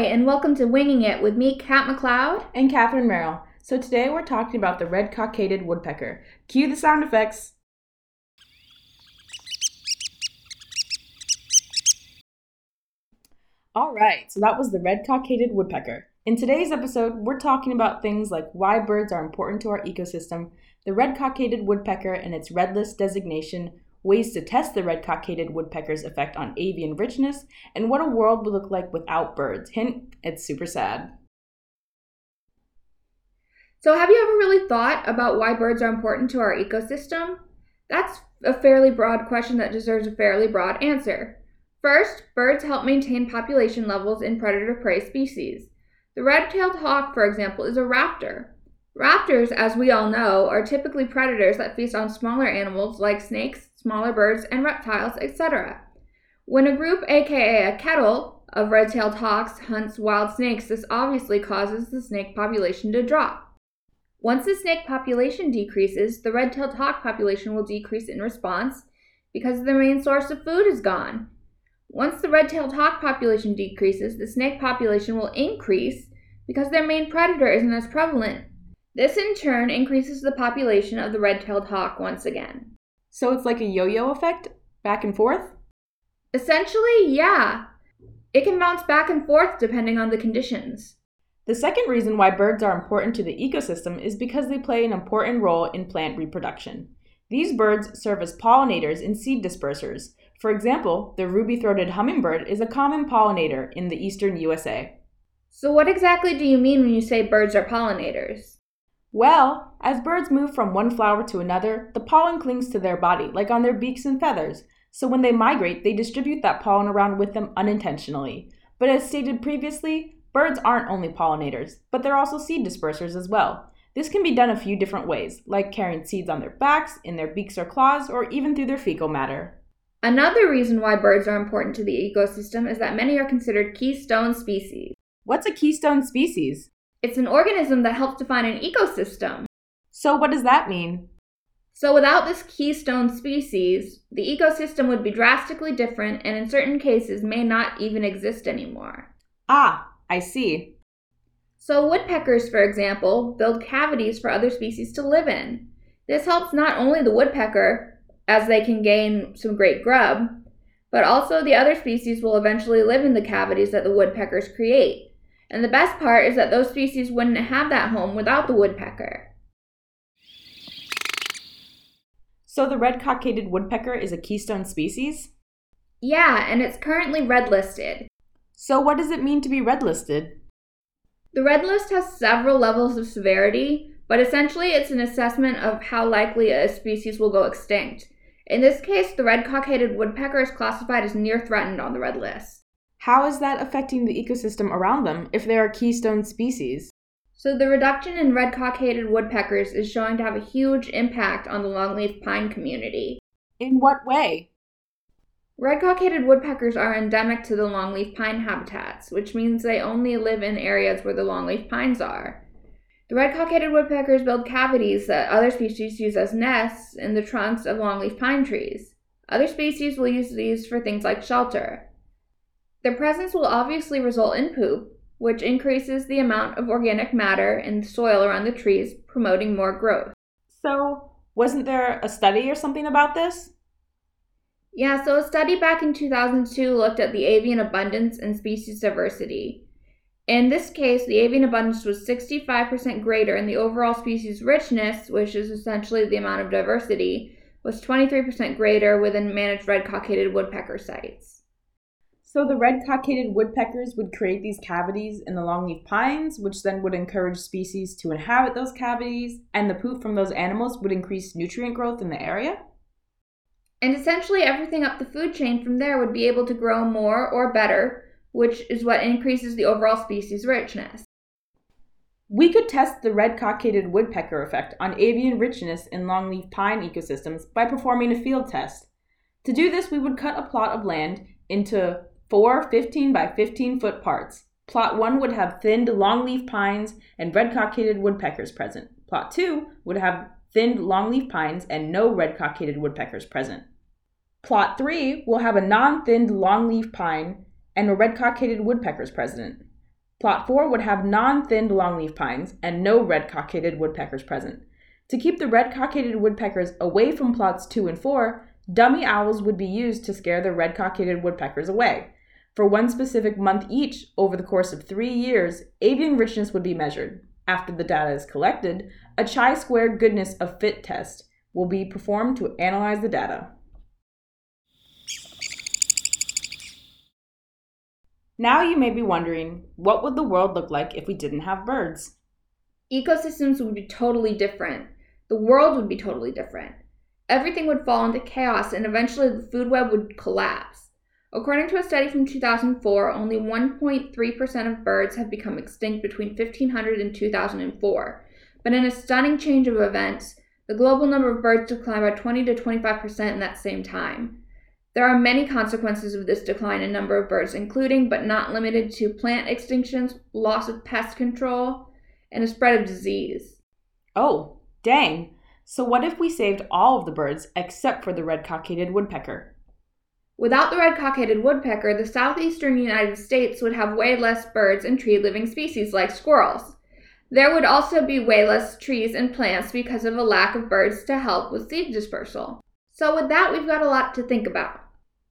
Hi, and welcome to Winging It with me, Kat McLeod. And Katherine Merrill. So today we're talking about the red cockaded woodpecker. Cue the sound effects. Alright, so that was the red cockaded woodpecker. In today's episode, we're talking about things like why birds are important to our ecosystem, the red cockaded woodpecker and its red list designation, ways to test the red cockaded woodpecker's effect on avian richness, and what a world would look like without birds. Hint, it's super sad. So have you ever really thought about why birds are important to our ecosystem? That's a fairly broad question that deserves a fairly broad answer. First, birds help maintain population levels in predator-prey species. The red-tailed hawk, for example, is a raptor. Raptors, as we all know, are typically predators that feast on smaller animals like snakes, smaller birds, and reptiles, etc. When a group, aka a kettle, of red-tailed hawks hunts wild snakes, this obviously causes the snake population to drop. Once the snake population decreases, the red-tailed hawk population will decrease in response because the main source of food is gone. Once the red-tailed hawk population decreases, the snake population will increase because their main predator isn't as prevalent. This in turn increases the population of the red-tailed hawk once again. So it's like a yo-yo effect, back and forth? Essentially, yeah. It can bounce back and forth depending on the conditions. The second reason why birds are important to the ecosystem is because they play an important role in plant reproduction. These birds serve as pollinators and seed dispersers. For example, the ruby-throated hummingbird is a common pollinator in the eastern USA. So what exactly do you mean when you say birds are pollinators? Well, as birds move from one flower to another, the pollen clings to their body, like on their beaks and feathers. So when they migrate, they distribute that pollen around with them unintentionally. But as stated previously, birds aren't only pollinators, but they're also seed dispersers as well. This can be done a few different ways, like carrying seeds on their backs, in their beaks or claws, or even through their fecal matter. Another reason why birds are important to the ecosystem is that many are considered keystone species. What's a keystone species? It's an organism that helps define an ecosystem. So what does that mean? So without this keystone species, the ecosystem would be drastically different and in certain cases may not even exist anymore. Ah, I see. So woodpeckers, for example, build cavities for other species to live in. This helps not only the woodpecker, as they can gain some great grub, but also the other species will eventually live in the cavities that the woodpeckers create. And the best part is that those species wouldn't have that home without the woodpecker. So the red cockaded woodpecker is a keystone species? Yeah, and it's currently red-listed. So what does it mean to be red-listed? The red list has several levels of severity, but essentially it's an assessment of how likely a species will go extinct. In this case, the red cockaded woodpecker is classified as near threatened on the red list. How is that affecting the ecosystem around them if there are keystone species? So the reduction in red cockaded woodpeckers is showing to have a huge impact on the longleaf pine community. In what way? Red cockaded woodpeckers are endemic to the longleaf pine habitats, which means they only live in areas where the longleaf pines are. The red cockaded woodpeckers build cavities that other species use as nests in the trunks of longleaf pine trees. Other species will use these for things like shelter. Their presence will obviously result in poop, which increases the amount of organic matter in the soil around the trees, promoting more growth. So, wasn't there a study or something about this? Yeah, so a study back in 2002 looked at the avian abundance and species diversity. In this case, the avian abundance was 65% greater, and the overall species richness, which is essentially the amount of diversity, was 23% greater within managed red cockaded woodpecker sites. So the red cockaded woodpeckers would create these cavities in the longleaf pines, which then would encourage species to inhabit those cavities, and the poop from those animals would increase nutrient growth in the area? And essentially everything up the food chain from there would be able to grow more or better, which is what increases the overall species richness. We could test the red cockaded woodpecker effect on avian richness in longleaf pine ecosystems by performing a field test. To do this, we would cut a plot of land into 4 15 by 15 foot parts. Plot 1 would have thinned longleaf pines and red cockaded woodpeckers present. Plot 2 would have thinned longleaf pines and no red cockaded woodpeckers present. Plot 3 will have a non-thinned longleaf pine and a red cockaded woodpeckers present. Plot 4 would have non-thinned longleaf pines and no red cockaded woodpeckers present. To keep the red cockaded woodpeckers away from plots 2 and 4, dummy owls would be used to scare the red cockaded woodpeckers away. For one specific month each, over the course of 3 years, avian richness would be measured. After the data is collected, a chi-squared goodness of fit test will be performed to analyze the data. Now you may be wondering, what would the world look like if we didn't have birds? Ecosystems would be totally different. The world would be totally different. Everything would fall into chaos and eventually the food web would collapse. According to a study from 2004, only 1.3% of birds have become extinct between 1500 and 2004. But in a stunning change of events, the global number of birds declined by 20 to 25% in that same time. There are many consequences of this decline in number of birds, including but not limited to plant extinctions, loss of pest control, and a spread of disease. Oh, dang. So what if we saved all of the birds except for the red cockaded woodpecker? Without the red cockaded woodpecker, the southeastern United States would have way less birds and tree-living species like squirrels. There would also be way less trees and plants because of a lack of birds to help with seed dispersal. So with that, we've got a lot to think about.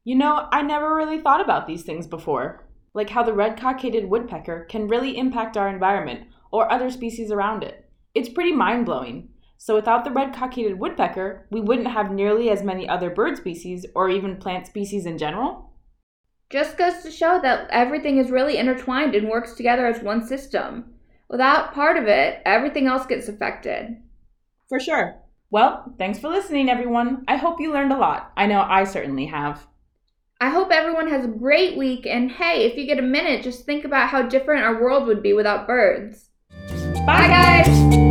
You know, I never really thought about these things before, like how the red cockaded woodpecker can really impact our environment or other species around it. It's pretty mind-blowing. So without the red cockaded woodpecker, we wouldn't have nearly as many other bird species or even plant species in general? Just goes to show that everything is really intertwined and works together as one system. Without part of it, everything else gets affected. For sure. Well, thanks for listening, everyone. I hope you learned a lot. I know I certainly have. I hope everyone has a great week, and hey, if you get a minute, just think about how different our world would be without birds. Bye, guys!